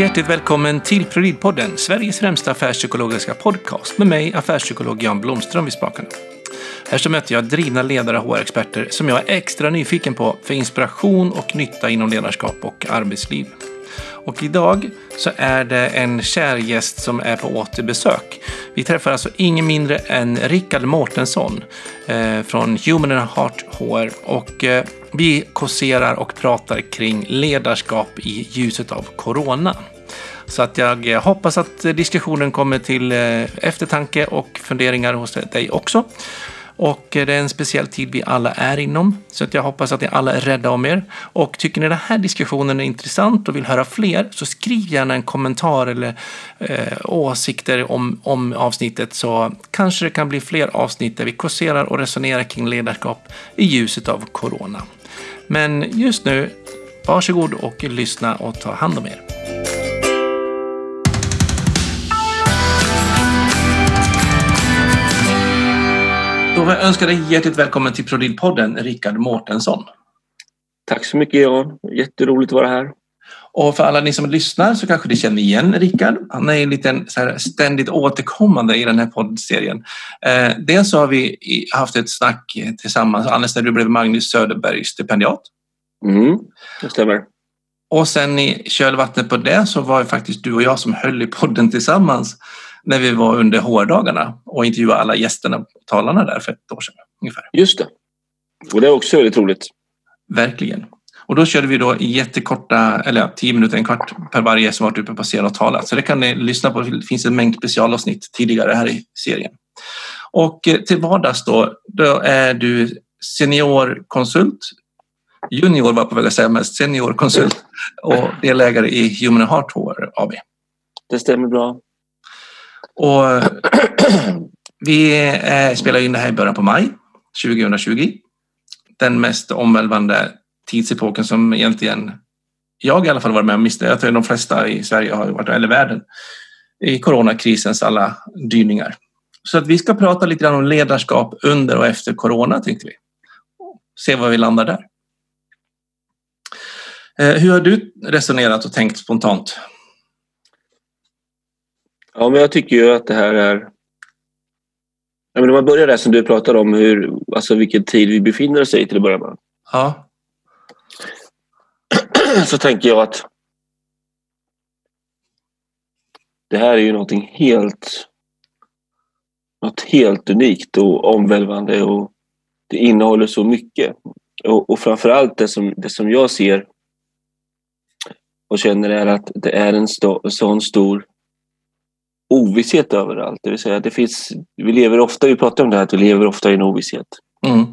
hjärtligt välkommen till ProLid-podden, Sveriges främsta affärspsykologiska podcast med mig, affärspsykolog Jan Blomström vid Spakarna. Här så möter jag drivna ledare och HR-experter som jag är extra nyfiken på för inspiration och nytta inom ledarskap och arbetsliv. Och idag så är det en kär gäst som är på återbesök. Vi träffar alltså ingen mindre än Rickard Mårtensson från Human and Heart HR. Och vi kurserar och pratar kring ledarskap i ljuset av corona. Så att jag hoppas att diskussionen kommer till eftertanke och funderingar hos dig också. Och det är en speciell tid vi alla är inom, så att jag hoppas att ni alla är rädda om er. Och tycker ni den här diskussionen är intressant och vill höra fler, så skriv gärna en kommentar eller åsikter om avsnittet, så kanske det kan bli fler avsnitt där vi kurserar och resonerar kring ledarskap i ljuset av corona. Men just nu, varsågod och lyssna och ta hand om er. Jag önskar dig hjärtligt välkommen till ProLid-podden, Rickard Mårtensson. Tack så mycket, Jan. Jätteroligt att vara här. Och för alla ni som lyssnar så kanske ni känner igen Rickard. Han är en liten så här ständigt återkommande i den här poddserien. Dels så har vi haft ett snack tillsammans, alldeles när du blev Magnus Söderbergs stipendiat. Mm, det stämmer. Och sen i kölvattnet på det så var det faktiskt du och jag som höll i podden tillsammans när vi var under HR-dagarna och intervjuade alla gästerna och talarna där för ett år sedan ungefär. Just det. Och det är också väldigt roligt. Verkligen. Och då körde vi då jättekorta, eller 10 minuter, en kvart per varje som varit uppe på scen och talat. Så det kan ni lyssna på. Det finns en mängd specialavsnitt tidigare här i serien. Och till vardags då är du seniorkonsult. Junior var på väg att säga, men seniorkonsult. Och delägare i Human and Heart HR AB. Det stämmer bra. Och vi spelar in det här i början på maj 2020. Den mest omvälvande tidsepoken som egentligen jag i alla fall var med och missade. Jag tror de flesta i Sverige har varit, eller världen, i coronakrisens alla dyningar. Så att vi ska prata lite grann om ledarskap under och efter corona, tänkte vi. Se var vi landar där. Hur har du resonerat och tänkt spontant? Ja, men jag tycker ju att det här är... Ja, men om man börjar där som du pratade om, hur, alltså vilken tid vi befinner oss i till att börja med. Ja. Så tänker jag att det här är ju något helt unikt och omvälvande, och det innehåller så mycket. Och framförallt det som jag ser och känner är att det är en sån stor ovisshet överallt. Det vill säga, vi lever ofta i en ovisshet. Mm.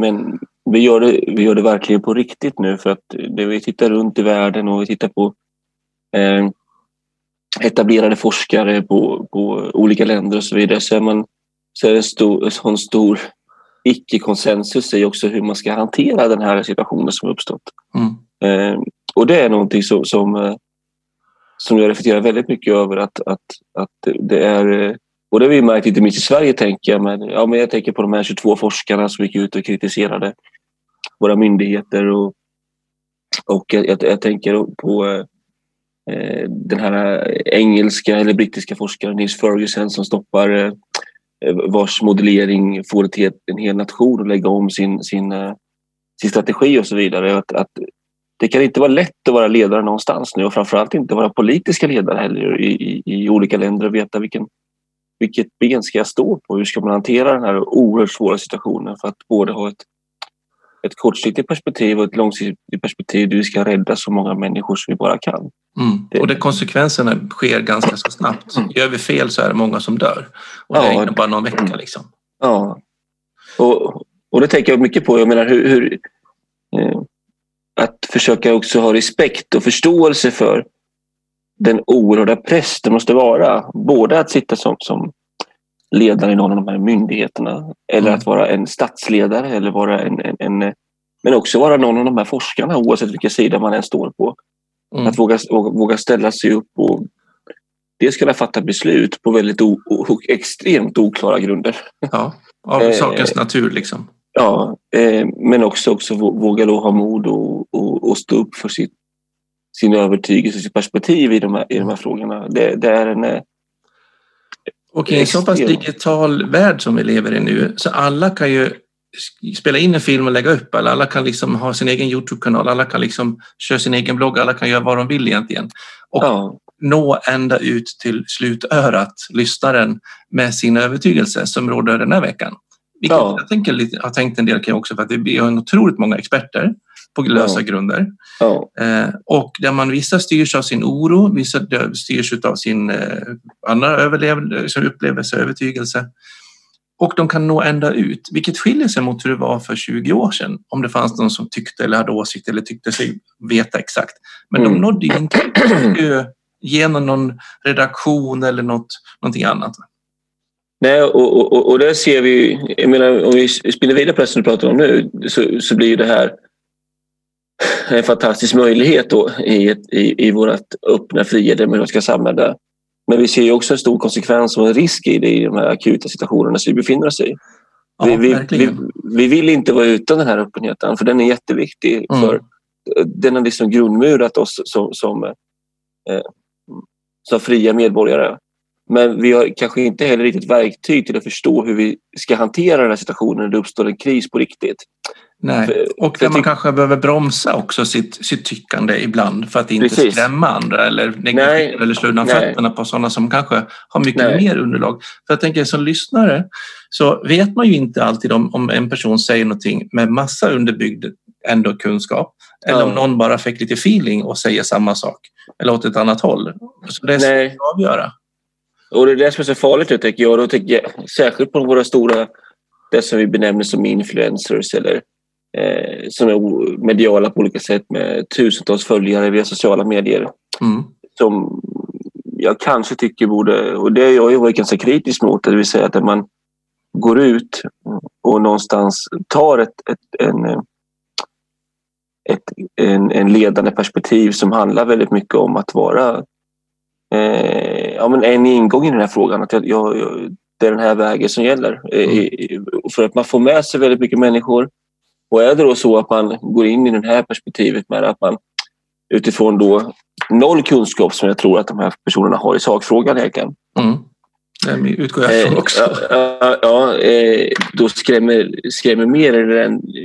Men vi gör det verkligen på riktigt nu, för att vi tittar runt i världen och vi tittar på etablerade forskare på olika länder och så vidare. Så är det en stor icke-konsensus i också hur man ska hantera den här situationen som uppstått. Mm. Och det är någonting som jag reflekterar väldigt mycket över, att det är, och det har vi märkt inte minst i Sverige, tänker jag, men jag tänker på de här 22 forskarna som gick ut och kritiserade våra myndigheter, och jag tänker på den här engelska eller brittiska forskaren Nils Ferguson som stoppar vars modellering får en hel nation att lägga om sin strategi och så vidare. Att det kan inte vara lätt att vara ledare någonstans nu, och framförallt inte vara politiska ledare heller i olika länder, och veta vilket ben ska jag stå på. Hur ska man hantera den här oerhört svåra situationen för att både ha ett kortsiktigt perspektiv och ett långsiktigt perspektiv där vi ska rädda så många människor som vi bara kan. Mm. Och konsekvenserna sker ganska så snabbt. Gör vi fel så är det många som dör. Och det är bara någon vecka liksom. Ja, och det tänker jag mycket på. Jag menar hur att försöka också ha respekt och förståelse för den oerhörda press det måste vara. Både att sitta som ledare i någon av de här myndigheterna, eller att vara en statsledare, eller vara men också vara någon av de här forskarna, oavsett vilka sida man än står på. Mm. Att våga ställa sig upp och dels kunna fatta beslut på väldigt extremt oklara grunder. Ja, av sakens natur liksom. Ja, men också våga då ha mod och stå upp för sitt sin övertygelse och sitt perspektiv i de här frågorna. Det är en... Okej, så pass digital värld som vi lever i nu, så alla kan ju spela in en film och lägga upp, eller alla kan liksom ha sin egen YouTube-kanal, alla kan liksom köra sin egen blogg, alla kan göra vad de vill egentligen. Och nå ända ut till slutörat, lyssnaren, med sin övertygelse som råder den här veckan. Vilket jag har tänkt en del kring också, för att vi har otroligt många experter på lösa grunder. Och där man vissa styrs av sin oro, vissa styrs av sin andra upplevelse och övertygelse. Och de kan nå ända ut, vilket skiljer sig mot hur det var för 20 år sedan. Om det fanns någon som tyckte eller hade åsikt eller tyckte sig veta exakt. Men de nådde inte genom någon redaktion eller någonting annat. Nej, och där ser vi, jag menar, om vi spinner vidare på det som du pratar om nu, så blir det här en fantastisk möjlighet då i vårt öppna, fria, demokratiska samhälle. Men vi ser ju också en stor konsekvens och en risk i det i de här akuta situationerna som vi befinner oss i. Ja, vi vill inte vara utan den här öppenheten, för den är jätteviktig. För den har liksom grundmurat oss som fria medborgare. Men vi har kanske inte heller riktigt verktyg till att förstå hur vi ska hantera den här situationen när det uppstår en kris på riktigt. Nej, och där man kanske behöver bromsa också sitt tyckande ibland för att inte skrämma andra eller slå undan fötterna på sådana som kanske har mycket mer underlag. För jag tänker, som lyssnare så vet man ju inte alltid om en person säger någonting med massa underbyggd ändå kunskap, eller om någon bara fick lite feeling och säger samma sak eller åt ett annat håll. Så det är svårt att avgöra. Och det är det som är så farligt, jag tänker jag. Då tänker jag särskilt på våra stora, det som vi benämner som influencers eller som är mediala på olika sätt med tusentals följare via sociala medier. Som jag kanske tycker borde, och det är jag varit ganska kritisk mot, det vill säga att man går ut och någonstans tar en ledande perspektiv som handlar väldigt mycket om att vara en ingång i den här frågan, att det är den här vägen som gäller. För att man får med sig väldigt mycket människor. Och är det då så att man går in i det här perspektivet med att man utifrån då noll kunskap som jag tror att de här personerna har i sakfrågan egentligen. Det utgår jag från också. Då skrämmer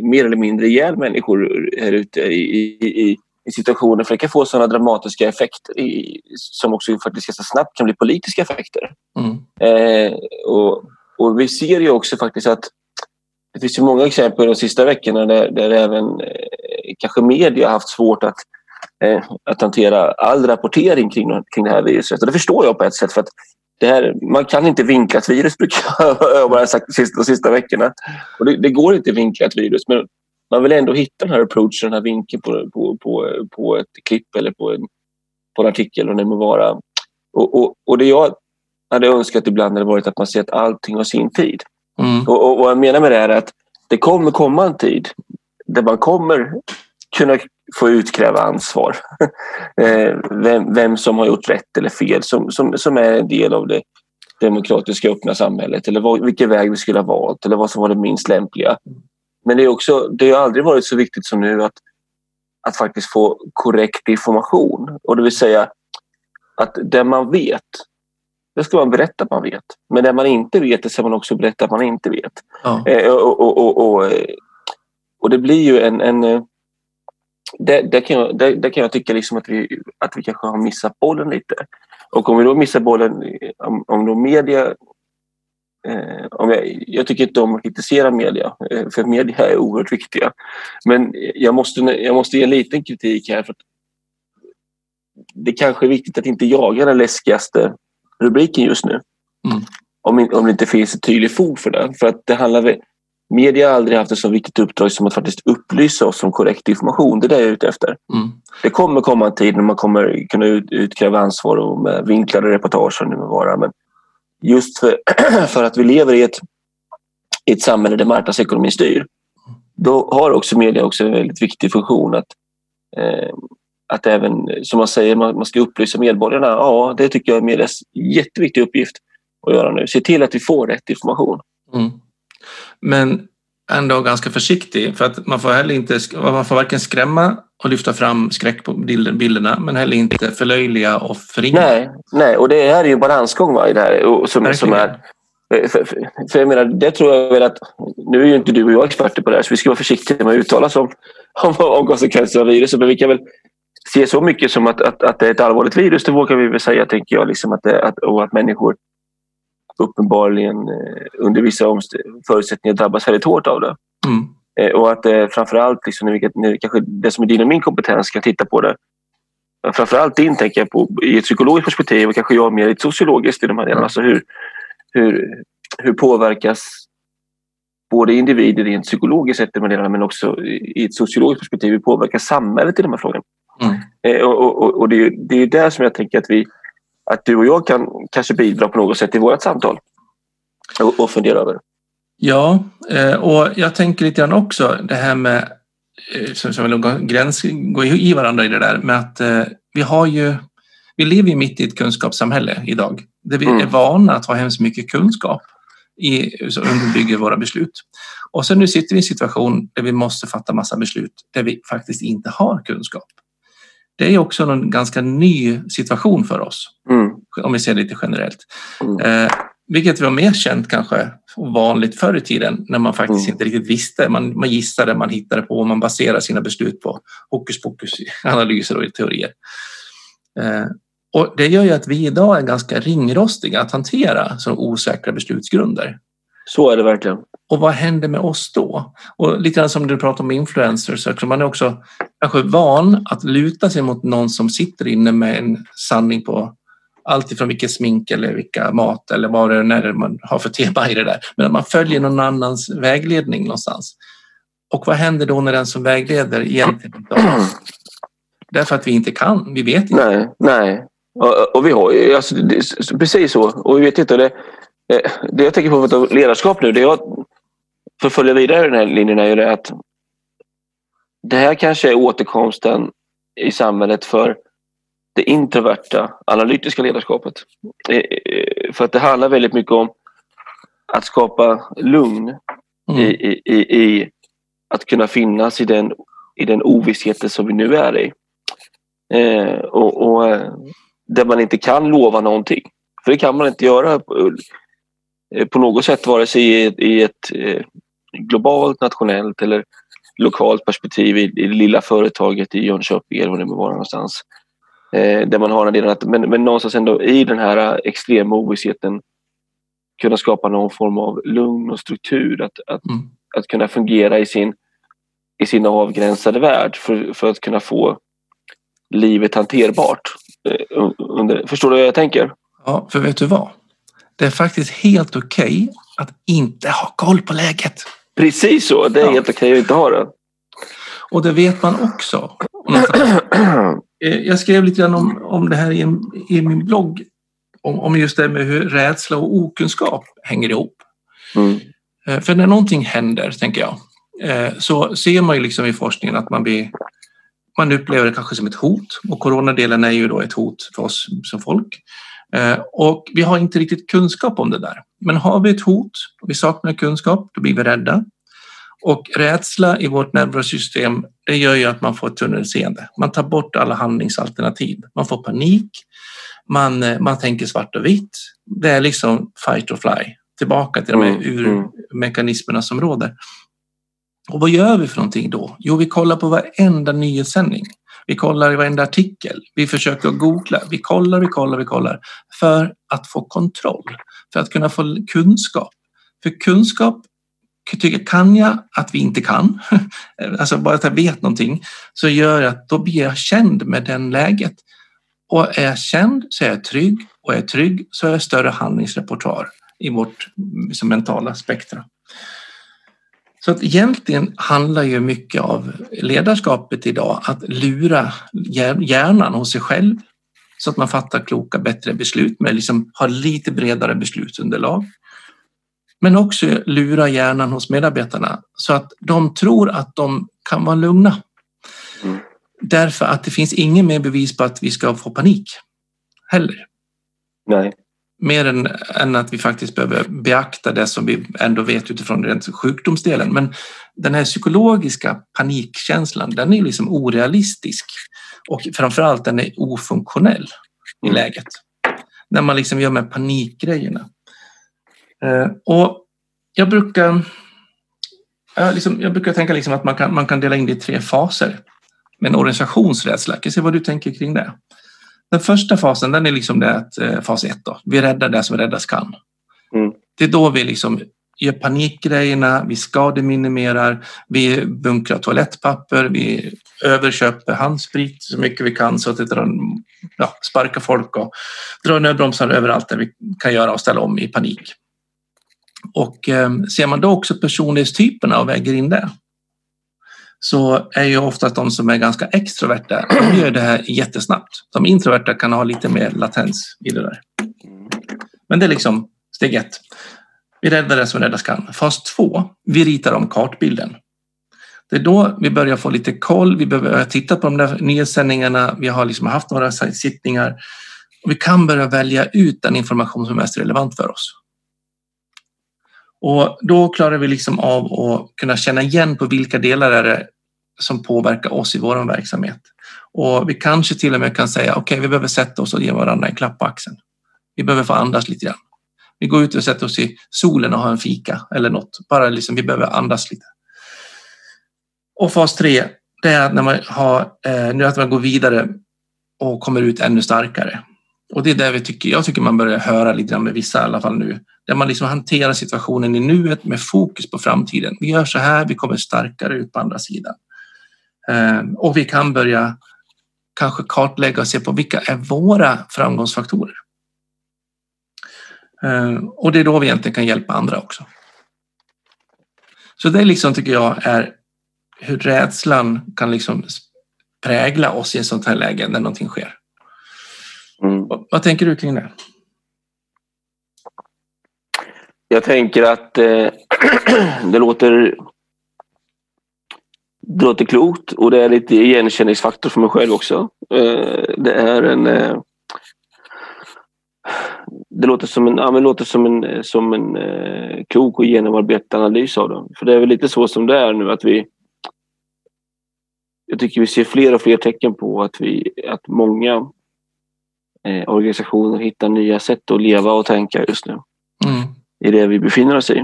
mer eller mindre ihjäl människor här ute i situationer, för det kan få sådana dramatiska effekter som också faktiskt ganska snabbt kan bli politiska effekter. Och vi ser ju också faktiskt att det finns ju många exempel de sista veckorna där även kanske media har haft svårt att hantera all rapportering kring det här viruset. Och det förstår jag på ett sätt, för att det här, man kan inte vinkla ett virus, brukar jag bara sagt de sista veckorna. Och det går inte att vinkla ett virus, men man vill ändå hitta den här approachen, den här vinkeln på ett klipp eller på en artikel. Och det må vara. Och det jag hade önskat ibland hade varit att man ser att allting har sin tid. Och vad jag menar med det är att det kommer komma en tid där man kommer kunna få utkräva ansvar. Vem som har gjort rätt eller fel som är en del av det demokratiska öppna samhället, eller vilken väg vi skulle ha valt, eller vad som var det minst lämpliga. Men det har aldrig varit så viktigt som nu att faktiskt få korrekt information. Och det vill säga att det man vet, det ska man berätta att man vet. Men det man inte vet, det ska man också berätta att man inte vet. Och det blir ju en där kan jag tycka liksom att vi kanske har missat bollen lite. Och om vi då missar bollen, om då media... Jag tycker inte om att kritisera media, för media är oerhört viktiga, men jag måste ge en liten kritik här, för att det kanske är viktigt att inte jaga den läskigaste rubriken just nu, om det inte finns ett tydligt fog för det, för att det handlar, media har aldrig haft ett så viktigt uppdrag som att faktiskt upplysa oss om korrekt information. Det är det jag är ute efter. Det kommer komma en tid när man kommer kunna utkräva ansvar och med vinklade reportage och nu med vara, men just för att vi lever i ett samhälle där marknadsekonomin styr, då har också media också en väldigt viktig funktion att även, som man säger, man ska upplysa medborgarna. Ja, det tycker jag är medias jätteviktig uppgift att göra nu. Se till att vi får rätt information. Men ändå ganska försiktig, för att man får varken skrämma och lyfta fram skräck på bilderna, men heller inte förlöjliga och förringa. Nej, och det är ju balansgång i det här som är... För jag menar, det tror jag väl att nu är ju inte du och jag experter på det här, så vi ska vara försiktiga med att uttala sig om konsekvenser av virus, men vi kan väl se så mycket som att det är ett allvarligt virus, det vågar vi väl säga, tänker jag, liksom att människor uppenbarligen under vissa förutsättningar drabbas väldigt hårt av det. Och att framförallt liksom, när vi kanske det som är din och min kompetens kan titta på det, framförallt din, tänker jag på i ett psykologiskt perspektiv, och kanske jag mer i ett sociologiskt i de här delarna, alltså hur påverkas både individer rent psykologiskt sett, men också i ett sociologiskt perspektiv, hur påverkas samhället i de här frågorna. Och det är där som jag tänker att du och jag kan kanske bidra på något sätt i vårt samtal och fundera över. Ja, och jag tänker lite grann också det här med gå i varandra i det där med att vi lever ju mitt i ett kunskapssamhälle idag. Där vi är vana att ha hemskt mycket kunskap som underbygger våra beslut. Och sen nu sitter vi i en situation där vi måste fatta massa beslut där vi faktiskt inte har kunskap. Det är också en ganska ny situation för oss. Om vi ser lite generellt. Vilket var mer känt kanske vanligt förr i tiden, när man faktiskt inte riktigt visste. Man gissade, man hittade på och man baserade sina beslut på hokus pokus analyser och teorier. Och det gör ju att vi idag är ganska ringrostiga att hantera som osäkra beslutsgrunder. Så är det verkligen. Och vad händer med oss då? Och lite grann som du pratar om influencers, så man är också kanske van att luta sig mot någon som sitter inne med en sanning på allt ifrån vilket smink eller vilka mat eller vad det är, när man har för tema i det där. Men att man följer någon annans vägledning någonstans. Och vad händer då när den som vägleder egentligen inte har oss? Därför att vi inte kan, vi vet inte. Nej. Och vi har ju, alltså, precis så. Och vi vet inte, det jag tänker på för ledarskap nu, det jag förföljer vidare den här linjen är ju det att det här kanske är återkomsten i samhället för det introverta, analytiska ledarskapet. För att det handlar väldigt mycket om att skapa lugn i att kunna finnas i den ovissheten som vi nu är i. Och där man inte kan lova någonting. För det kan man inte göra på något sätt, vare sig i ett globalt, nationellt eller lokalt perspektiv i det lilla företaget i Jönköping eller vad det må vara någonstans. Där man har den delen att, men någonstans ändå i den här extrema ovissheten kunna skapa någon form av lugn och struktur att kunna fungera i sin avgränsade värld för att kunna få livet hanterbart. Förstår du vad jag tänker? Ja, för vet du vad? Det är faktiskt helt okej att inte ha koll på läget. Precis så, det är helt okej att inte ha det. Och det vet man också. Jag skrev lite grann om det här i min blogg. Om just det med hur rädsla och okunskap hänger ihop. För när någonting händer, tänker jag, så ser man ju liksom i forskningen att man upplever det kanske som ett hot. Och coronadelen är ju då ett hot för oss som folk. Och vi har inte riktigt kunskap om det där. Men har vi ett hot och vi saknar kunskap, då blir vi rädda. Och rädsla i vårt nervsystem, det gör ju att man får tunnelseende. Man tar bort alla handlingsalternativ. Man får panik. Man tänker svart och vitt. Det är liksom fight or fly. Tillbaka till de här urmekanismerna som råder. Och vad gör vi för någonting då? Jo, vi kollar på varenda nyhetssändning. Vi kollar i varenda artikel. Vi försöker googla. Vi kollar. För att få kontroll. För att kunna få kunskap. För kunskap kan jag att vi inte kan. Alltså bara att jag vet någonting. Så gör att då blir jag känd med den läget. Och är jag känd så är jag trygg. Och är jag trygg så är jag större handlingsrepertoar. I vårt liksom, mentala spektra. Så att egentligen handlar ju mycket av ledarskapet idag att lura hjärnan hos sig själv så att man fattar kloka, bättre beslut, men liksom har lite bredare beslutsunderlag. Men också lura hjärnan hos medarbetarna så att de tror att de kan vara lugna. Därför att det finns ingen mer bevis på att vi ska få panik heller. Nej. Mer än att vi faktiskt behöver beakta det som vi ändå vet utifrån den sjukdomsdelen. Men den här psykologiska panikkänslan, den är liksom orealistisk. Och framförallt den är ofunktionell i läget. När man liksom gör med panikgrejerna. Och jag brukar tänka liksom att man kan dela in det i 3 faser. Med en organisationsrädsla. Jag kan se vad du tänker kring det. Den första fasen, den är liksom det att fas 1 då. Vi räddar det som räddas kan. Mm. Det är då vi liksom gör panikgrejerna, vi skademinimerar, vi bunkrar toalettpapper, vi överköper handsprit så mycket vi kan så att det sparkar folk och drar nödbromsar överallt där vi kan göra och ställa om i panik. Och ser man då också personlighetstyperna och väger in det, så är ju oftast de som är ganska extroverta, de gör det här jättesnabbt. De introverta kan ha lite mer latens i det där. Men det är liksom steg 1. Vi räddar det som räddas kan. Fas 2, vi ritar om kartbilden. Det är då vi börjar få lite koll. Vi behöver titta på de där nyhetssändningarna. Vi har liksom haft några sittningar. Vi kan börja välja ut den information som är mest relevant för oss. Och då klarar vi liksom av att kunna känna igen på vilka delar är det som påverkar oss i vår verksamhet. Och vi kanske till och med kan säga okej, vi behöver sätta oss och ge varandra en klapp på axeln. Vi behöver få andas lite grann. Vi går ut och sätter oss i solen och har en fika eller något. Bara liksom, vi behöver andas lite. Och fas 3, det är att man går vidare och kommer ut ännu starkare. Och det är där jag tycker man börjar höra lite grann med vissa i alla fall nu. Där man liksom hanterar situationen i nuet med fokus på framtiden. Vi gör så här, vi kommer starkare ut på andra sidan. Och vi kan börja kanske kartlägga och se på vilka är våra framgångsfaktorer. Och det är då vi egentligen kan hjälpa andra också. Så det liksom tycker jag är hur rädslan kan liksom prägla oss i ett sånt här läge när någonting sker. Mm. Vad tänker du kring det? Jag tänker att det låter klokt, och det är lite igenkänningsfaktor för mig själv också. Det låter som en klok och genomarbetad analys av det. För det är väl lite så som det är nu, att jag tycker vi ser fler och fler tecken på att många organisationer hittar nya sätt att leva och tänka just nu. Mm. I det vi befinner oss i.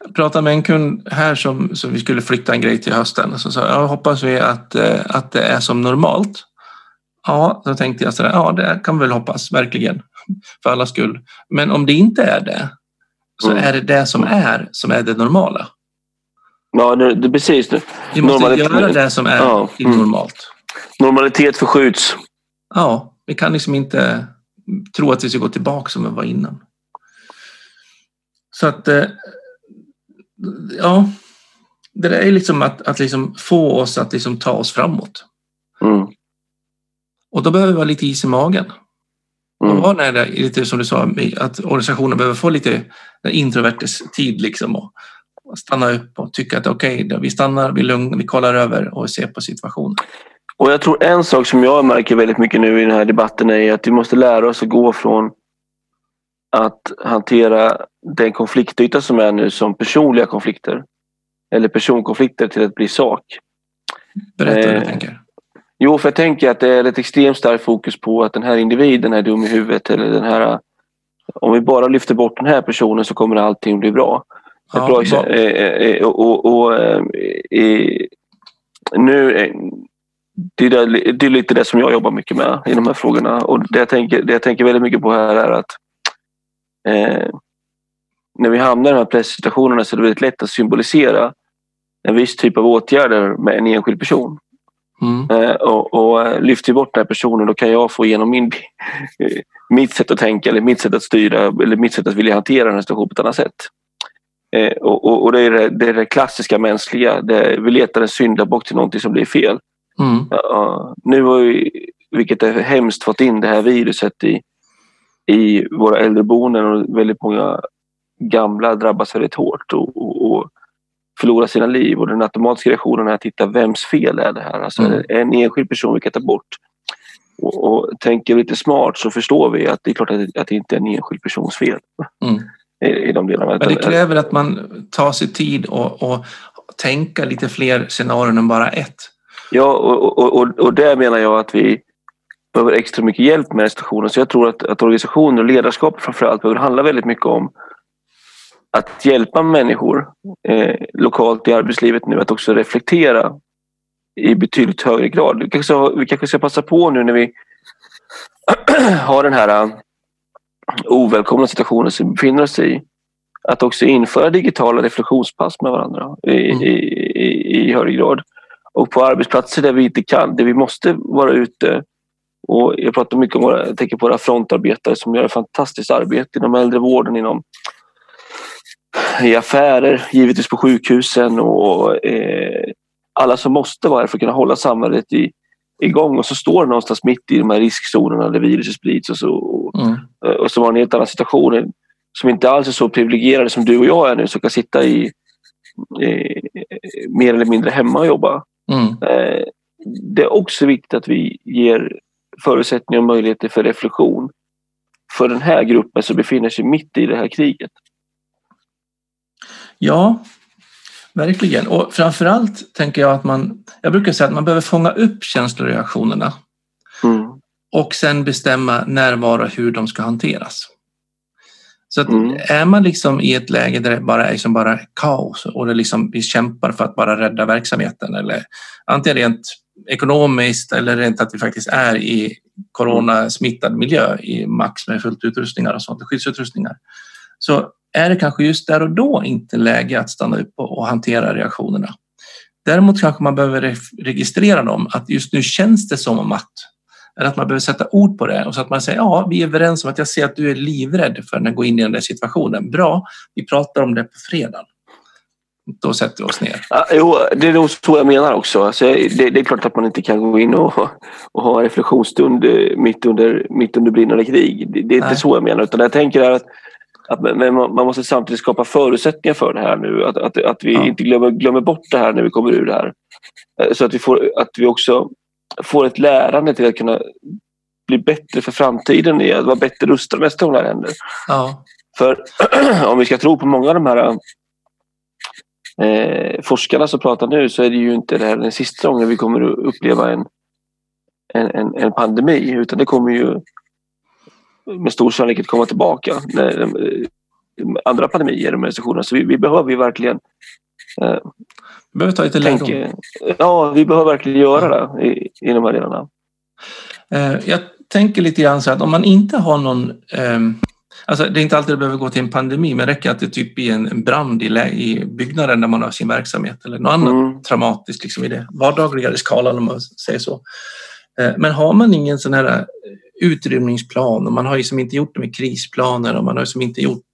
Jag pratade med en kund här som vi skulle flytta en grej till hösten. Så sa jag hoppas vi att det är som normalt. Ja, då tänkte jag sådär, ja det kan väl hoppas, verkligen. För alla skull. Men om det inte är det, så är det som är det normala. Ja, det är precis det. Vi måste göra det som är normalt. Normalitet förskjuts. Ja, vi kan liksom inte tro att vi ska gå tillbaka som vi var innan. Så att det där är liksom att liksom få oss att liksom ta oss framåt. Mm. Och då behöver vi ha lite is i magen. Och när det lite som du sa, att organisationen behöver få lite introvertes tid liksom, och stanna upp och tycka att okej, vi stannar, vi är lugna, vi kollar över och ser på situationen. Och jag tror en sak som jag märker väldigt mycket nu i den här debatten är att vi måste lära oss att gå från att hantera den konfliktyta som är nu som personliga konflikter eller personkonflikter till att bli sak. Berätta vad du tänker. Jo, för jag tänker att det är ett extremt starkt fokus på att den här individen är dum i huvudet, eller den här, om vi bara lyfter bort den här personen så kommer allting bli bra. Ja, Det är lite det som jag jobbar mycket med i de här frågorna, och det jag tänker väldigt mycket på här är att när vi hamnar i de här pressituationerna så är det väldigt lätt att symbolisera en viss typ av åtgärder med en enskild person. Och lyfter bort den här personen, då kan jag få igenom mitt sätt att tänka, eller mitt sätt att styra, eller mitt sätt att vilja hantera den här situationen på ett annat sätt. Och det är det klassiska mänskliga, vi letar en syndabock till någonting som blir fel. Mm. Nu har vi, vilket är hemskt, fått in det här viruset i våra äldreboenden, och väldigt många gamla drabbas väldigt hårt och förlorar sina liv, och den automatiska reaktionen är att titta vems fel är det här, alltså en enskild person vi kan ta bort. och tänker lite smart så förstår vi att det är klart att det inte är en enskild persons fel. Mm. I de delarna. Men det kräver att man tar sig tid och tänka lite fler scenarion än bara ett. Ja, och där menar jag att vi behöver extra mycket hjälp med institutionen. Så jag tror att organisationer och ledarskap framförallt behöver handla väldigt mycket om att hjälpa människor lokalt i arbetslivet nu att också reflektera i betydligt högre grad. Vi kanske ska passa på nu när vi har den här ovälkomna situationen som vi befinner oss i att också införa digitala reflektionspass med varandra i högre grad. Och på arbetsplatser där vi inte kan, där vi måste vara ute. Och jag pratar mycket om jag tänker på våra frontarbetare som gör ett fantastiskt arbete inom äldrevården, i affärer, givetvis på sjukhusen och alla som måste vara här för att kunna hålla samhället igång och så står det någonstans mitt i de här riskzonerna där viruset sprids och som har en helt annan situation som inte alls är så privilegierade som du och jag är nu som kan sitta i mer eller mindre hemma och jobba. Det är också viktigt att vi ger förutsättningar och möjligheter för reflektion för den här gruppen som befinner sig mitt i det här kriget. Ja, verkligen. Och framförallt tänker jag att jag brukar säga att man behöver fånga upp känsloreaktionerna och sen bestämma när, var och hur de ska hanteras. Så att är man liksom i ett läge där det bara är liksom bara kaos och det liksom vi kämpar för att bara rädda verksamheten eller antingen rent ekonomiskt eller rent att vi faktiskt är i coronasmittad miljö i max med fullt utrustningar och sånt, skyddsutrustningar. Så är det kanske just där och då inte läge att stanna upp och hantera reaktionerna. Däremot kanske man behöver registrera dem att just nu känns det som om att eller att man behöver sätta ord på det och så att man säger ja, vi är överens om att jag ser att du är livrädd för när jag går in i den där situationen. Bra, vi pratar om det på fredag. Då sätter vi oss ner. Ja, jo, det är nog så jag menar också. Alltså, det är klart att man inte kan gå in och ha en reflektionsstund mitt under brinnande krig. Det är inte så jag menar utan jag tänker att man måste samtidigt skapa förutsättningar för det här nu. Att vi inte glömmer bort det här när vi kommer ur det här. Så att vi också får ett lärande till att kunna bli bättre för framtiden i att vara bättre rustad nästa gång det här händer. Ja. För om vi ska tro på många av de här forskarna som pratar nu så är det ju inte det här den sista gången vi kommer att uppleva en pandemi utan det kommer ju med stor sannolikhet komma tillbaka andra pandemier och restriktioner så vi behöver ju verkligen behöver ta lite lärdom. Ja, vi behöver verkligen göra det i de här delarna. Jag tänker lite grann så att om man inte har någon alltså det är inte alltid det behöver gå till en pandemi men räcker att det typ i en brand i byggnaden där man har sin verksamhet eller något annat traumatiskt liksom i det vardagliga skalan om man säger så. Men har man ingen sån här utrymningsplan och man har ju som inte gjort det med krisplaner och man har ju som inte gjort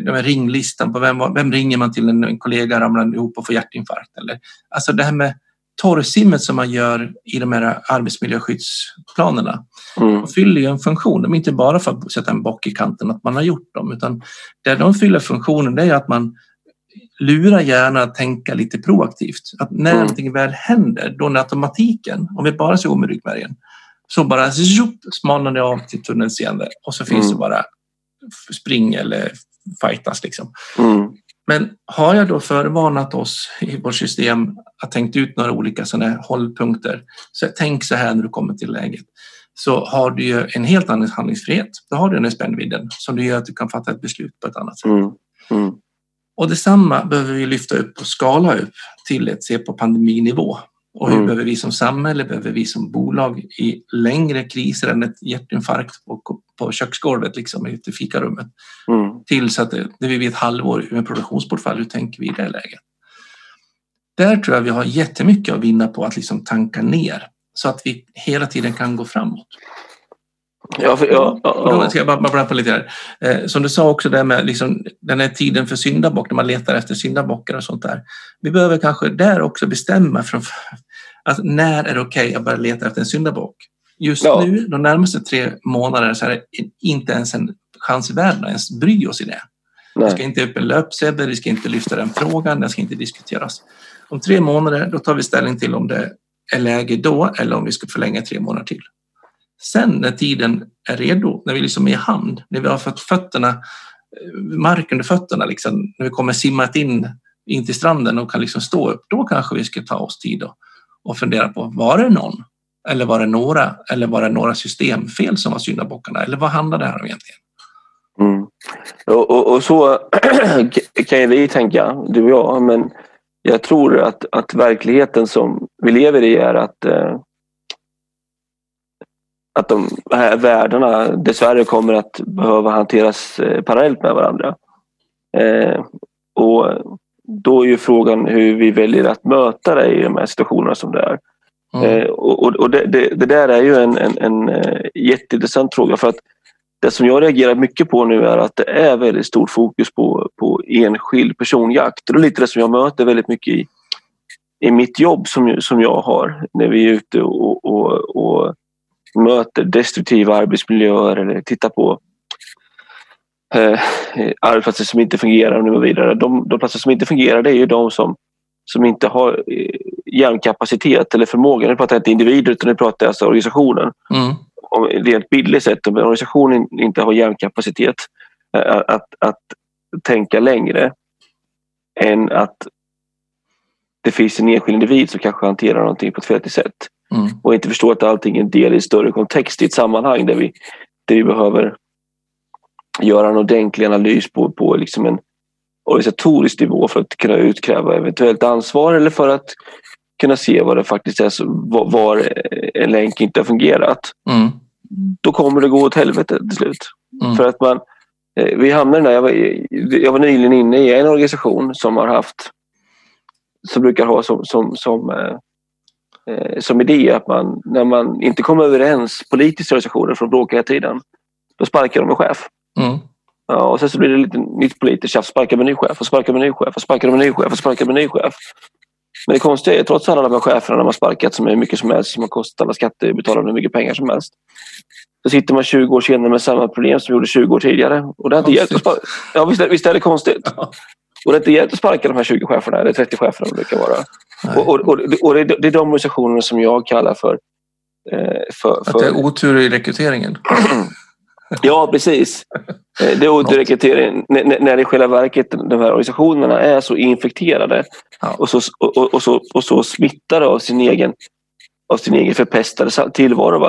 den här ringlistan på vem ringer man till när en kollega ramlar ihop och får hjärtinfarkt eller alltså det här med torrsimmet som man gör i de här arbetsmiljöskyddsplanerna de fyller ju en funktion, de är inte bara för att sätta en bock i kanten att man har gjort dem utan där de fyller funktionen det är att man lurar gärna att tänka lite proaktivt att när någonting väl händer då när automatiken, om vi bara så går med ryggmärgen så bara smalnar det av till tunnelns ände och så finns det bara spring eller fightas liksom. Men har jag då förvarnat oss i vårt system att tänkt ut några olika sådana hållpunkter så tänk så här när du kommer till läget så har du ju en helt annan handlingsfrihet då har du den här spännvidden som du gör att du kan fatta ett beslut på ett annat sätt och detsamma behöver vi lyfta upp och skala upp till ett se på pandeminivå och hur behöver vi som samhälle, behöver vi som bolag i längre kriser än ett hjärtinfarkt på köksgolvet liksom ute i fikarummet tills att när vi vid ett halvår med produktionsbortfall, hur tänker vi i det läget? Där tror jag vi har jättemycket att vinna på att liksom tanka ner så att vi hela tiden kan gå framåt. Då ska jag bara på lite här. Som du sa också där med liksom, den här tiden för syndabock när man letar efter syndabockar och sånt där. Vi behöver kanske där också bestämma från att när är det okej att bara leta efter en syndabock. Just nu, de närmaste 3 månader så är det inte ens en chans i världen att ens bry oss i det. Vi ska inte upp en löpsedel, vi ska inte lyfta den frågan, den ska inte diskuteras. Om 3 månader då tar vi ställning till om det är läge då eller om vi ska förlänga 3 månader till. Sen när tiden är redo, när vi liksom är i hamn, när vi har fått fötterna, mark under fötterna, liksom, när vi kommer simmat in till stranden och kan liksom stå upp, då kanske vi ska ta oss tid och fundera på, var det någon? Eller var det några? Eller var det några systemfel som var syndabockarna? Eller vad handlar det här om egentligen? Mm. Och så kan ju vi tänka, du och jag, men jag tror att verkligheten som vi lever i är att de här världarna dessvärre kommer att behöva hanteras parallellt med varandra. Och då är ju frågan hur vi väljer att möta det i de här situationerna som det är. Mm. Och det där är ju en jätteintressant fråga, för att det som jag reagerar mycket på nu är att det är väldigt stort fokus på enskild personjakt. Det är lite det som jag möter väldigt mycket i mitt jobb som jag har, när vi är ute och möter destruktiva arbetsmiljöer eller tittar på arbetsplatser som inte fungerar och nu och vidare. De platser som inte fungerar, det är ju de som inte har hjärnkapacitet eller förmågan. Nu pratar jag inte individer utan nu pratar jag alltså organisationen. Mm. Om rent bildligt sett, om organisationen inte har hjärnkapacitet att tänka längre än att det finns en enskild individ som kanske hanterar någonting på ett felaktigt sätt. Mm. Och inte förstår att allting är en del i en större kontext i ett sammanhang där vi behöver göra en ordentlig analys på liksom en organisatorisk nivå för att kunna utkräva eventuellt ansvar eller för att kunna se vad det faktiskt är, var en länk inte har fungerat. Mm. Då kommer det gå åt helvete till slut. Mm. För att vi hamnar där. Jag var nyligen inne i en organisation som brukar ha som idé att när man inte kommer överens politiskt i organisationer från bråkiga tiden, då sparkar de en chef. Mm. Ja, och sen så blir det lite nytt politiskt chef, sparkar med ny chef och sparkar med ny chef och sparkar med ny chef och sparkar med ny chef. Men det konstiga är, trots alla de här cheferna de har sparkat som är mycket som helst, som har kostat alla skattebetalare mycket pengar som helst, så sitter man 20 år senare med samma problem som vi gjorde 20 år tidigare. Och det har inte hjälpt att sparka. Ja, visst är det konstigt. Ja. Och det har inte hjälpt att sparka de här 20 cheferna, eller 30 cheferna det brukar vara. Och det är de organisationerna som jag kallar för... Att det är otur i rekryteringen. Ja, precis. Det är direktrekrytering när i själva verket de här organisationerna är så infekterade och så smittade av sin egen förpestade tillvaro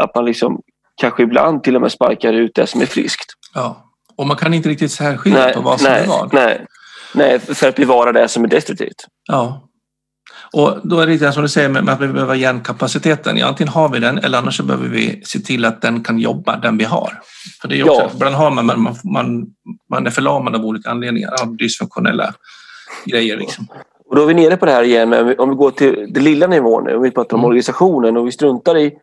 att man liksom kanske ibland till och med sparkar ut det som är friskt. Ja. Och man kan inte riktigt särskilja på vad som är vad. Nej, för att bevara det som är destruktivt. Ja. Och då är det lite som du säger med att vi behöver hjärnkapaciteten. Ja, antingen har vi den eller annars så behöver vi se till att den kan jobba, den vi har. För det är ju också, ibland har man är förlamad av olika anledningar, av dysfunktionella grejer. Liksom. Och då är vi nere på det här igen, men om vi går till det lilla nivån nu, om vi pratar om organisationen och vi struntar i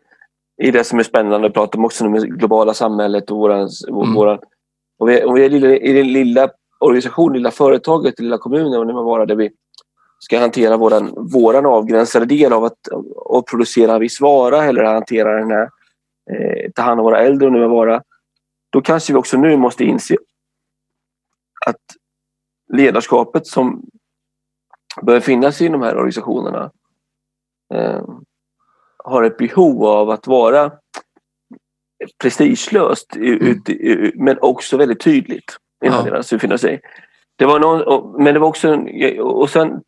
det som är spännande, vi pratar också om det globala samhället och våran. Om vi är i den lilla organisationen, lilla företaget, lilla kommunen och när man var där vi ska hantera våran avgränsade del av att producera en viss vara eller hantera den här, ta hand om våra äldre och nu vara. Då kanske vi också nu måste inse att ledarskapet som bör finnas i de här organisationerna har ett behov av att vara prestigelöst men också väldigt tydligt i den här delen som finns i. Det var någon, men det var också och sen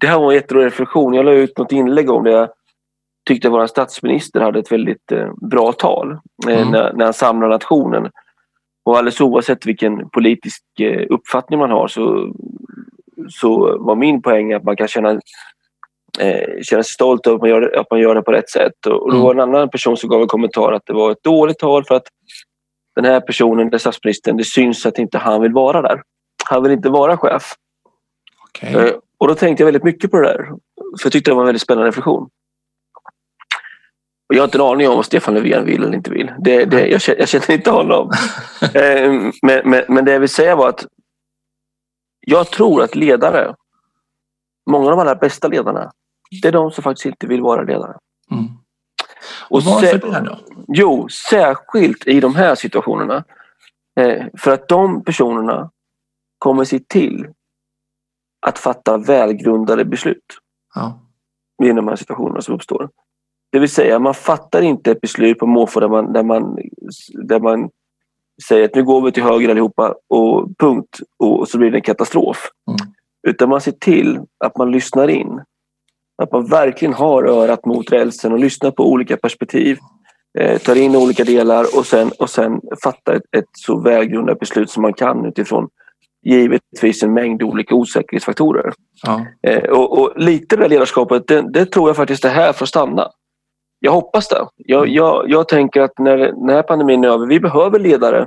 det här var en jätterolig reflektion. Jag la ut något inlägg om det. Jag tyckte att vår statsminister hade ett väldigt bra tal när han samlar nationen. Och alldeles oavsett vilken politisk uppfattning man har så var min poäng att man kan känna sig stolt över att man gör det på rätt sätt. Och då var en annan person som gav en kommentar att det var ett dåligt tal för att den här personen, den statsministern, det syns att inte han vill vara där. Han vill inte vara chef. Okay. Och då tänkte jag väldigt mycket på det där. För jag tyckte det var en väldigt spännande reflektion. Och jag har inte en aning om vad Stefan Löfven vill eller inte vill. Jag känner inte honom. Men det jag vill säga var att jag tror att ledare, många av de allra bästa ledarna, det är de som faktiskt inte vill vara ledare. Mm. Och varför det här då? Jo, särskilt i de här situationerna. För att de personerna kommer se till att fatta välgrundade beslut. Ja. i de här situationerna som uppstår. Det vill säga, man fattar inte ett beslut på måfå där man säger att nu går vi till höger allihopa och punkt, och så blir det en katastrof. Mm. Utan man ser till att man lyssnar in. Att man verkligen har örat mot rälsen och lyssnar på olika perspektiv. Tar in olika delar och sen fattar ett så välgrundat beslut som man kan utifrån givetvis en mängd olika osäkerhetsfaktorer. Ja. Och lite det ledarskapet, det tror jag faktiskt det här får stanna. Jag hoppas det. Jag tänker att när den här pandemin är över, vi behöver ledare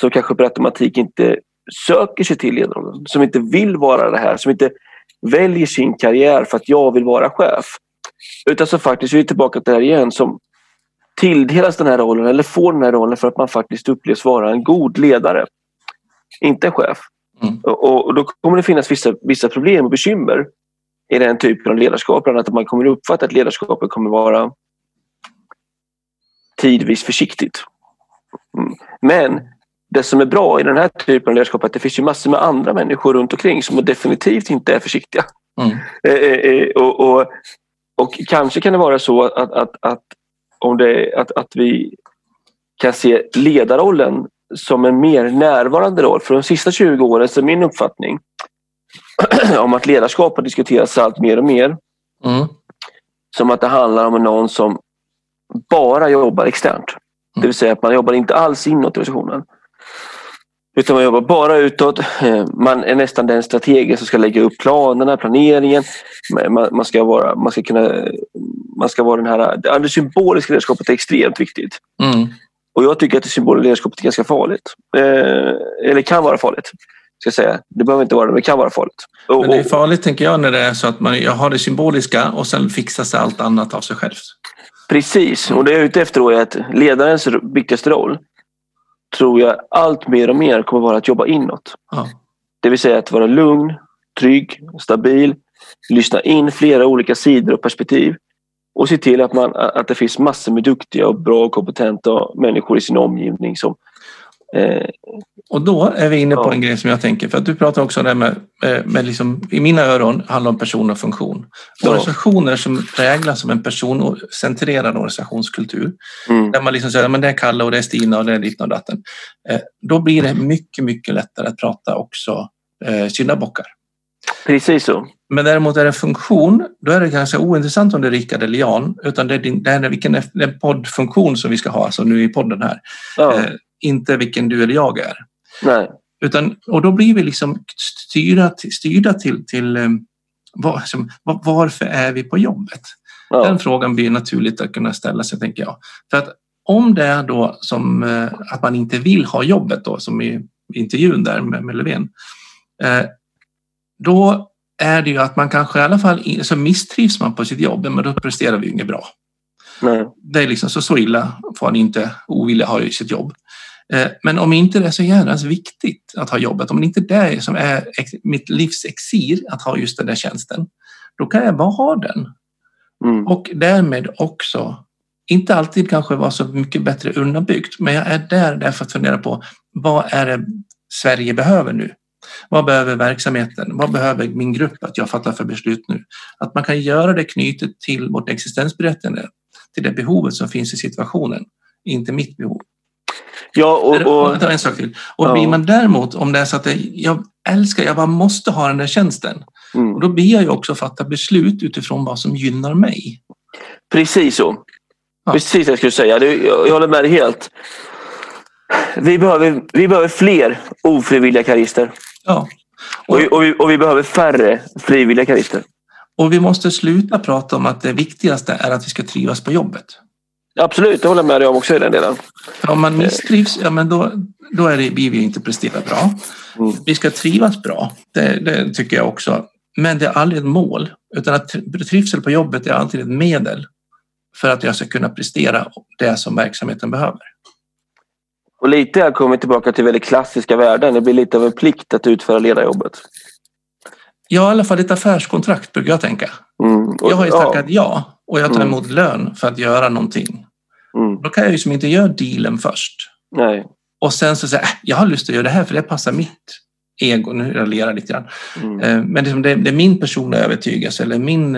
som kanske på automatik inte söker sig till ledarrollen, som inte vill vara det här, som inte väljer sin karriär för att jag vill vara chef. Utan så faktiskt vi är tillbaka till det här igen, som tilldelas den här rollen eller får den här rollen för att man faktiskt upplevs vara en god ledare. Inte en chef. Mm. Och då kommer det finnas vissa problem och bekymmer i den typen av ledarskap. Bland annat att man kommer uppfatta att ledarskapet kommer vara tidvis försiktigt. Mm. Men det som är bra i den här typen av ledarskap är att det finns ju massor med andra människor runt omkring som definitivt inte är försiktiga. Mm. Och kanske kan det vara så att vi kan se ledarrollen som en mer närvarande roll. För de sista 20 åren så är min uppfattning om att ledarskap har diskuterats allt mer och mer. Mm. Som att det handlar om någon som bara jobbar externt. Det vill säga att man jobbar inte alls inåt i organisationen. Utan man jobbar bara utåt. Man är nästan den strategen som ska lägga upp planerna, planeringen. Man ska vara den här... Det symboliska ledarskapet är extremt viktigt. Mm. Och jag tycker att det symboliska ledarskapet är ganska farligt. Eller kan vara farligt. Ska säga. Det behöver inte vara det, men det kan vara farligt. Men det är farligt, tänker jag, när det är så att jag har det symboliska och sen fixar sig allt annat av sig själv. Precis. Och det jag är ute efter då är att ledarens viktigaste roll, tror jag, allt mer och mer kommer vara att jobba inåt. Ja. Det vill säga att vara lugn, trygg, stabil, lyssna in flera olika sidor och perspektiv och se till att det finns massor med duktiga och bra och kompetenta människor i sin omgivning som... Och då är vi inne på en grej som jag tänker, för att du pratar också om det här med liksom, i mina öron handlar om person och funktion. Organisationer som präglas som en personcentrerad organisationskultur, där man liksom säger, men det är Kalle och det är Stina och det är ditt och datten, då blir det mycket, mycket lättare att prata också syndabockar. Precis så. Men däremot är det en funktion, då är det ganska ointressant om det är Rickard eller Jan, utan det är poddfunktion som vi ska ha, alltså nu i podden här. Ja. Inte vilken du eller jag är. Nej. Utan, och då blir vi liksom styrda till varför är vi på jobbet? Ja. Den frågan blir naturligt att kunna ställa sig, tänker jag. För att om det är då som att man inte vill ha jobbet då, som i intervjun där med Löfven, då är det ju att man kanske i alla fall så misstrivs man på sitt jobb, men då presterar vi ju inget bra. Nej. Det är liksom så illa får han inte ovilja ha i sitt jobb. Men om inte det är så jävla viktigt att ha jobbet, om det inte är det som är mitt livs exil att ha just den där tjänsten, då kan jag bara ha den. Mm. Och därmed också inte alltid kanske vara så mycket bättre underbyggt, men jag är där för att fundera på vad är det Sverige behöver nu? Vad behöver verksamheten? Vad behöver min grupp att jag fattar för beslut nu? Att man kan göra det knutet till vårt existensberättande, till det behovet som finns i situationen, inte mitt behov. Ja, och en sak till. Och blir man däremot, om det är så att jag bara måste ha den där tjänsten, och då blir jag ju också fatta beslut utifrån vad som gynnar mig. Precis så. Ja. Precis det jag skulle säga. Jag håller med dig helt. Vi behöver fler ofrivilliga karister. Ja. Och vi behöver färre frivilliga karister. Och vi måste sluta prata om att det viktigaste är att vi ska trivas på jobbet. Absolut, jag håller med dig om också i den delen. För om man misstrivs, ja, men då är det, vi inte presterar bra. Mm. Vi ska trivas bra, det tycker jag också. Men det är aldrig ett mål, utan att trivsel på jobbet är alltid ett medel för att jag ska kunna prestera det som verksamheten behöver. Och lite här kommer tillbaka till väldigt klassiska värden. Det blir lite av en plikt att utföra ledarjobbet. Ja, i alla fall ett affärskontrakt brukar jag tänka. Mm. Jag har ju tackat ja och jag tar emot lön för att göra någonting. Mm. Då kan jag ju som inte göra dealen först. Nej. Och sen så säger jag har lust att göra det här för det passar mitt ego. Nu raljerar jag lite grann. Mm. Men det är min personliga övertygelse eller min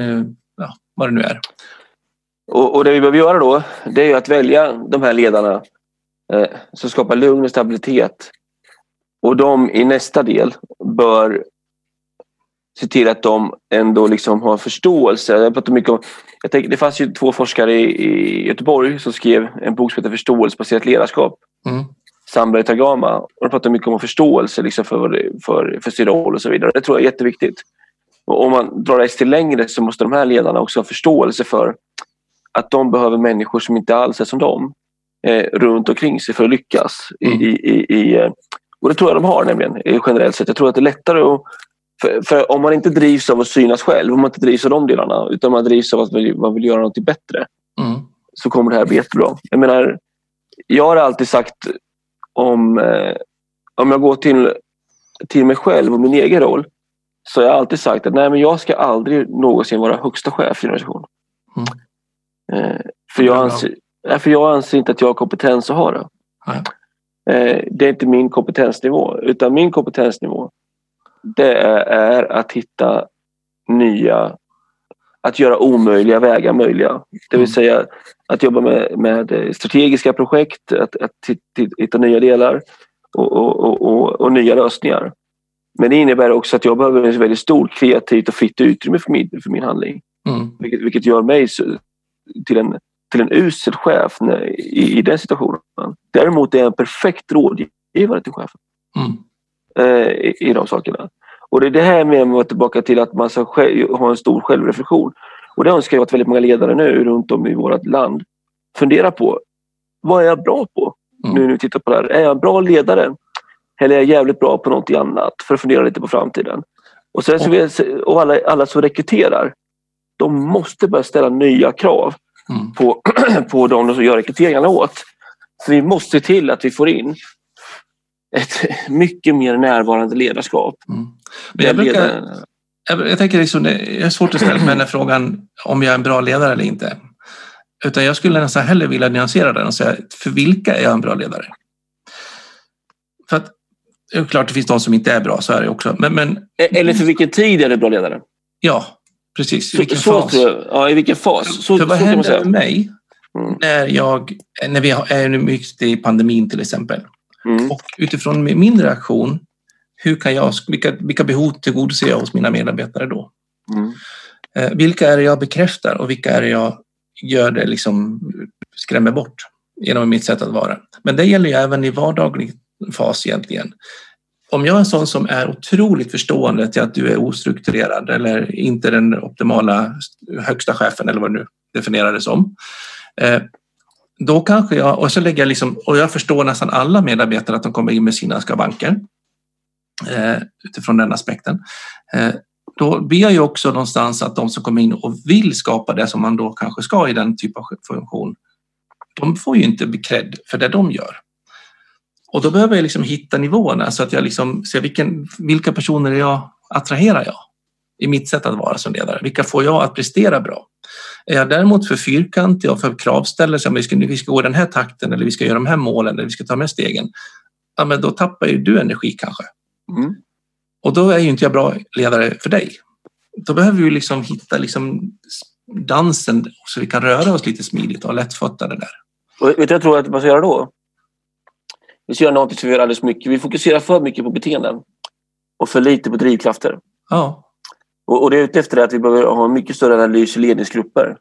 vad det nu är. Och det vi behöver göra då, det är ju att välja de här ledarna som skapar lugn och stabilitet. Och de i nästa del bör se till att de ändå liksom har förståelse. Jag pratar mycket om, jag tänker, det fanns ju två forskare i Göteborg som skrev en bok som heter Förståelsebaserat ledarskap. Mm. Sandberg Targama. Och de pratar mycket om förståelse liksom för sin roll och så vidare. Det tror jag är jätteviktigt. Och om man drar det till längre så måste de här ledarna också ha förståelse för att de behöver människor som inte alls är som dem runt omkring sig för att lyckas. Mm. Och det tror jag de har nämligen generellt sett. Jag tror att det är lättare att... För om man inte drivs av att synas själv, om man inte drivs av de delarna, utan man drivs av att man vill göra något bättre, så kommer det här bli jättebra. Jag menar, jag har alltid sagt om jag går till mig själv och min egen roll, så har jag alltid sagt att nej, men jag ska aldrig någonsin vara högsta chef i en organisation. Mm. För jag anser inte att jag har kompetens att ha det. Nej. Det är inte min kompetensnivå, utan min kompetensnivå det är att hitta nya, att göra omöjliga vägar möjliga. Det vill säga att jobba med strategiska projekt, att hitta nya delar och nya lösningar. Men det innebär också att jag behöver en väldigt stor kreativt och fritt utrymme för min handling. Mm. Vilket gör mig till en usel chef i den situationen. Däremot är jag en perfekt rådgivare till chefen. Mm. I de sakerna. Och det är det här med att vara tillbaka till att man ska ha en stor självreflektion. Och det önskar jag att väldigt många ledare nu runt om i vårt land funderar på. Vad är jag bra på? Nu när vi tittar på det här. Är jag en bra ledare? Eller är jag jävligt bra på någonting annat? För att fundera lite på framtiden. Och, sen så alla som rekryterar, de måste börja ställa nya krav på de som gör rekryteringarna åt. Så vi måste se till att vi får in ett mycket mer närvarande ledarskap. Mm. Men jag tänker liksom, det är svårt att ställa mig den frågan om jag är en bra ledare eller inte. Utan jag skulle nästan hellre vilja nyansera den och säga, för vilka är jag en bra ledare? För att, det är klart det finns de som inte är bra, så är det också. Men, eller för vilken tid är det bra ledare? Ja, precis. I vilken fas? Ja, i vilken fas? För vad händer med mig när vi är mycket i pandemin till exempel? Mm. Och utifrån min reaktion, hur kan jag, vilka behov tillgodoser jag hos mina medarbetare då? Mm. Vilka är det jag bekräftar och vilka är det jag gör det liksom skrämmer bort genom mitt sätt att vara? Men det gäller ju även i vardaglig fas egentligen. Om jag är en sån som är otroligt förstående till att du är ostrukturerad eller inte den optimala högsta chefen eller vad du definierar det som, då kanske jag, och så lägger jag liksom, och jag förstår nästan alla medarbetare att de kommer in med sina skavanker utifrån den aspekten. Då blir jag ju också någonstans att de som kommer in och vill skapa det som man då kanske ska i den typen av funktion, de får ju inte bli kredd för det de gör. Och då behöver jag liksom hitta nivåerna så att jag liksom ser vilka personer jag attraherar jag i mitt sätt att vara som ledare. Vilka får jag att prestera bra? Är jag däremot för fyrkantig och för kravställelse om vi ska gå den här takten eller vi ska göra de här målen eller vi ska ta med stegen, ja, men då tappar ju du energi kanske. Mm. Och då är ju inte jag bra ledare för dig. Då behöver vi liksom hitta liksom dansen så vi kan röra oss lite smidigt och lättfötta det där. Och vet du, jag tror att vad ska göra då? Vi ska göra någonting som vi gör alldeles mycket. Vi fokuserar för mycket på beteenden och för lite på drivkrafter. Ja. Och det är ute efter det att vi behöver ha en mycket större analys i ledningsgrupper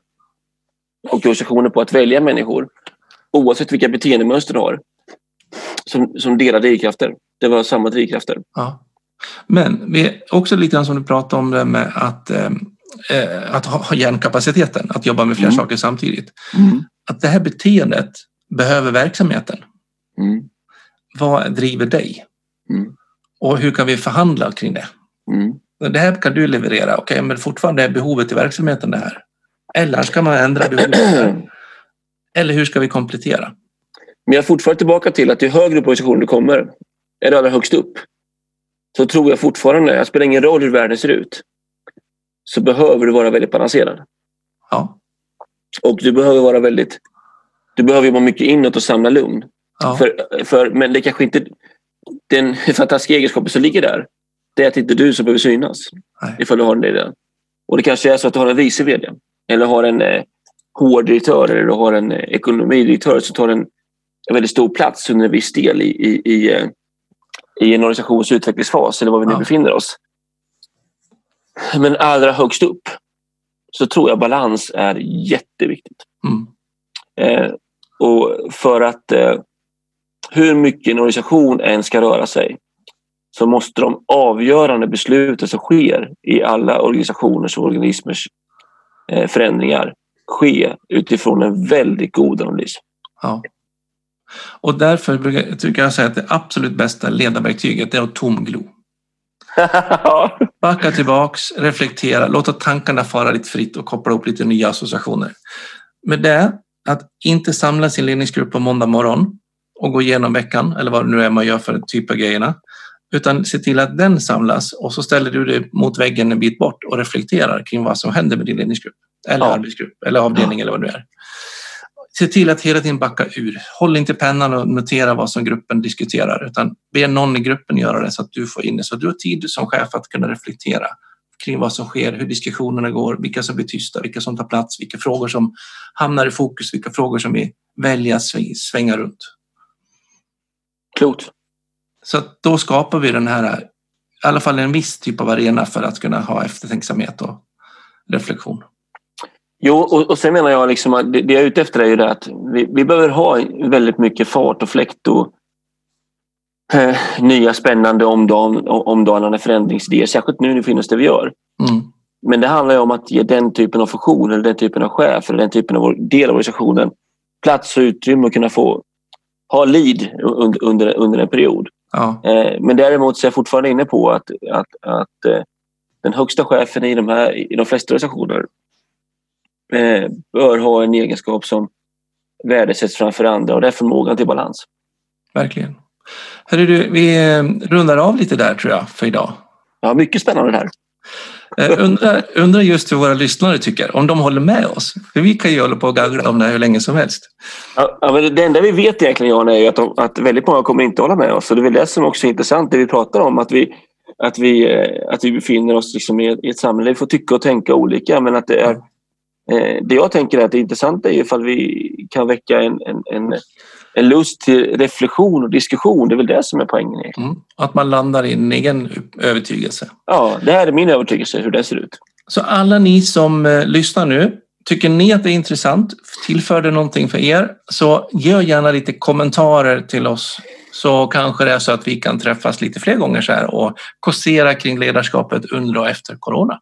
och organisationer på att välja människor oavsett vilka beteendemönster de har som delar drivkrafter. Det var samma drivkrafter. Ja. Men vi är också lite grann som du pratade om det med att ha hjärnkapaciteten, att jobba med flera saker samtidigt. Mm. Att det här beteendet behöver verksamheten. Mm. Vad driver dig? Mm. Och hur kan vi förhandla kring det? Mm. Det här kan du leverera. Okej, men fortfarande är behovet i verksamheten det här. Eller ska man ändra behovet? Eller hur ska vi komplettera? Men jag är fortfarande tillbaka till att ju högre på organisationen du kommer, eller allra högst upp, så tror jag fortfarande, det spelar ingen roll hur världen ser ut, så behöver du vara väldigt balanserad. Ja. Och du behöver vara vara mycket inåt och samla lugn. Ja. Men det kanske inte den fantastiska egenskapen som ligger där. Det är att inte du som behöver synas. Nej. Ifall du har en idé. Och det kanske är så att du har en vice vd eller har en HR-direktör eller har en ekonomidirektör så tar den en väldigt stor plats under en viss del i en organisations utvecklingsfas eller var vi nu befinner oss. Men allra högst upp så tror jag balans är jätteviktigt. Mm. Och för att hur mycket en organisation än ska röra sig så måste de avgörande besluten som sker i alla organisationers och organismers förändringar ske utifrån en väldigt god analys. Ja. Och därför tycker jag säga att det absolut bästa ledarverktyget är att tomglo. Backa tillbaks, reflektera, låta tankarna fara lite fritt och koppla upp lite nya associationer. Med det, att inte samla sin ledningsgrupp på måndag morgon och gå igenom veckan eller vad det nu är man gör för den typ av grejerna, utan se till att den samlas och så ställer du dig mot väggen en bit bort och reflekterar kring vad som händer med din ledningsgrupp eller arbetsgrupp eller avdelning eller vad det nu är. Se till att hela tiden backa ur. Håll inte pennan och notera vad som gruppen diskuterar, utan be någon i gruppen göra det så att du får in det. Så att du har tid som chef att kunna reflektera kring vad som sker, hur diskussionerna går, vilka som blir tysta, vilka som tar plats, vilka frågor som hamnar i fokus, vilka frågor som vi väljer att svänga runt. Klokt. Så att då skapar vi den här, i alla fall en viss typ av arena för att kunna ha eftertänksamhet och reflektion. Jo, och sen menar jag liksom att det jag är ute efter är ju det att vi behöver ha väldigt mycket fart och fläkt och nya spännande omdanande förändringsidéer, särskilt nu finns det vi gör. Mm. Men det handlar ju om att ge den typen av funktion eller den typen av chef eller den typen av del av organisationen plats och utrymme och kunna få ha lead under en period. Ja. Men däremot så är jag fortfarande inne på att den högsta chefen i de flesta organisationer bör ha en egenskap som värdesätts framför andra, och det är förmågan till balans. Verkligen. Hörru du, vi rundar av lite där tror jag för idag. Ja, mycket spännande det här. Undrar just hur våra lyssnare tycker, om de håller med oss. För vi kan ju hålla på och gaggla om det här hur länge som helst. Ja, men det enda vi vet egentligen, Jan, är att väldigt många kommer inte hålla med oss. Så det är väl det som också är intressant, det vi pratar om, att vi befinner oss liksom i ett samhälle. Vi får tycka och tänka olika, men att det är det jag tänker är att det är intressant är ifall vi kan väcka en lust till reflektion och diskussion. Det är väl det som är poängen. Att man landar i en egen övertygelse. Ja, det här är min övertygelse, hur det ser ut. Så alla ni som lyssnar nu, tycker ni att det är intressant? Tillför det någonting för er? Så gör gärna lite kommentarer till oss. Så kanske det är så att vi kan träffas lite fler gånger så här och kursera kring ledarskapet under och efter corona.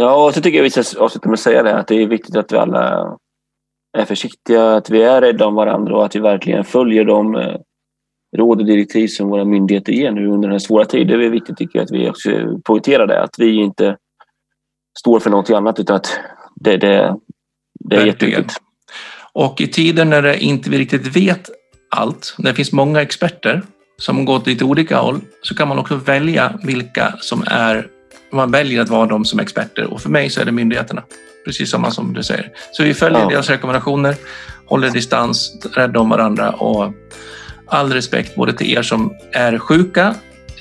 Ja, och så tycker jag vi ska avsluta med att säga det här, att det är viktigt att vi alla är försiktiga, att vi är rädda om varandra och att vi verkligen följer de råd och direktiv som våra myndigheter ger nu under den här svåra tiden. Det är viktigt tycker jag att vi också poängterar det, att vi inte står för någonting annat utan att det är jätteviktigt. Och i tiden när det inte vi riktigt vet allt, när det finns många experter som går åt lite olika håll, så kan man också välja vilka som är. Man väljer att vara de som experter, och för mig så är det myndigheterna, precis som du säger. Så vi följer deras rekommendationer, håller distans, rädda om varandra och all respekt både till er som är sjuka,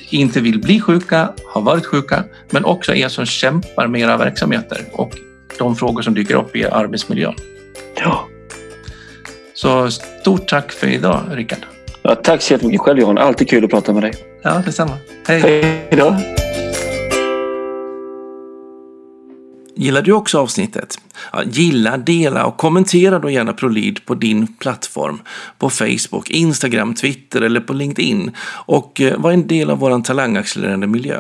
inte vill bli sjuka, har varit sjuka, men också er som kämpar med era verksamheter och de frågor som dyker upp i arbetsmiljön. Ja. Så stort tack för idag, Rickard. Ja, tack så jättemycket själv, Johan. Alltid kul att prata med dig. Ja, detsamma. Hej. Hej då. Gillar du också avsnittet? Ja, gilla, dela och kommentera då gärna ProLid på din plattform. På Facebook, Instagram, Twitter eller på LinkedIn. Och var en del av vår talangaccelererande miljö.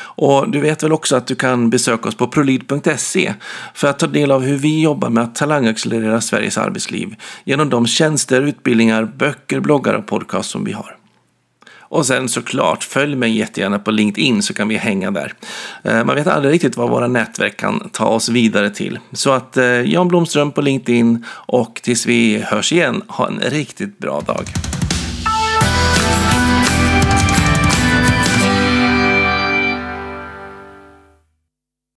Och du vet väl också att du kan besöka oss på ProLid.se för att ta del av hur vi jobbar med att talangaccelerera Sveriges arbetsliv genom de tjänster, utbildningar, böcker, bloggar och podcast som vi har. Och sen såklart, följ mig jättegärna på LinkedIn så kan vi hänga där. Man vet aldrig riktigt vad våra nätverk kan ta oss vidare till. Så att Jan Blomström på LinkedIn, och tills vi hörs igen, ha en riktigt bra dag.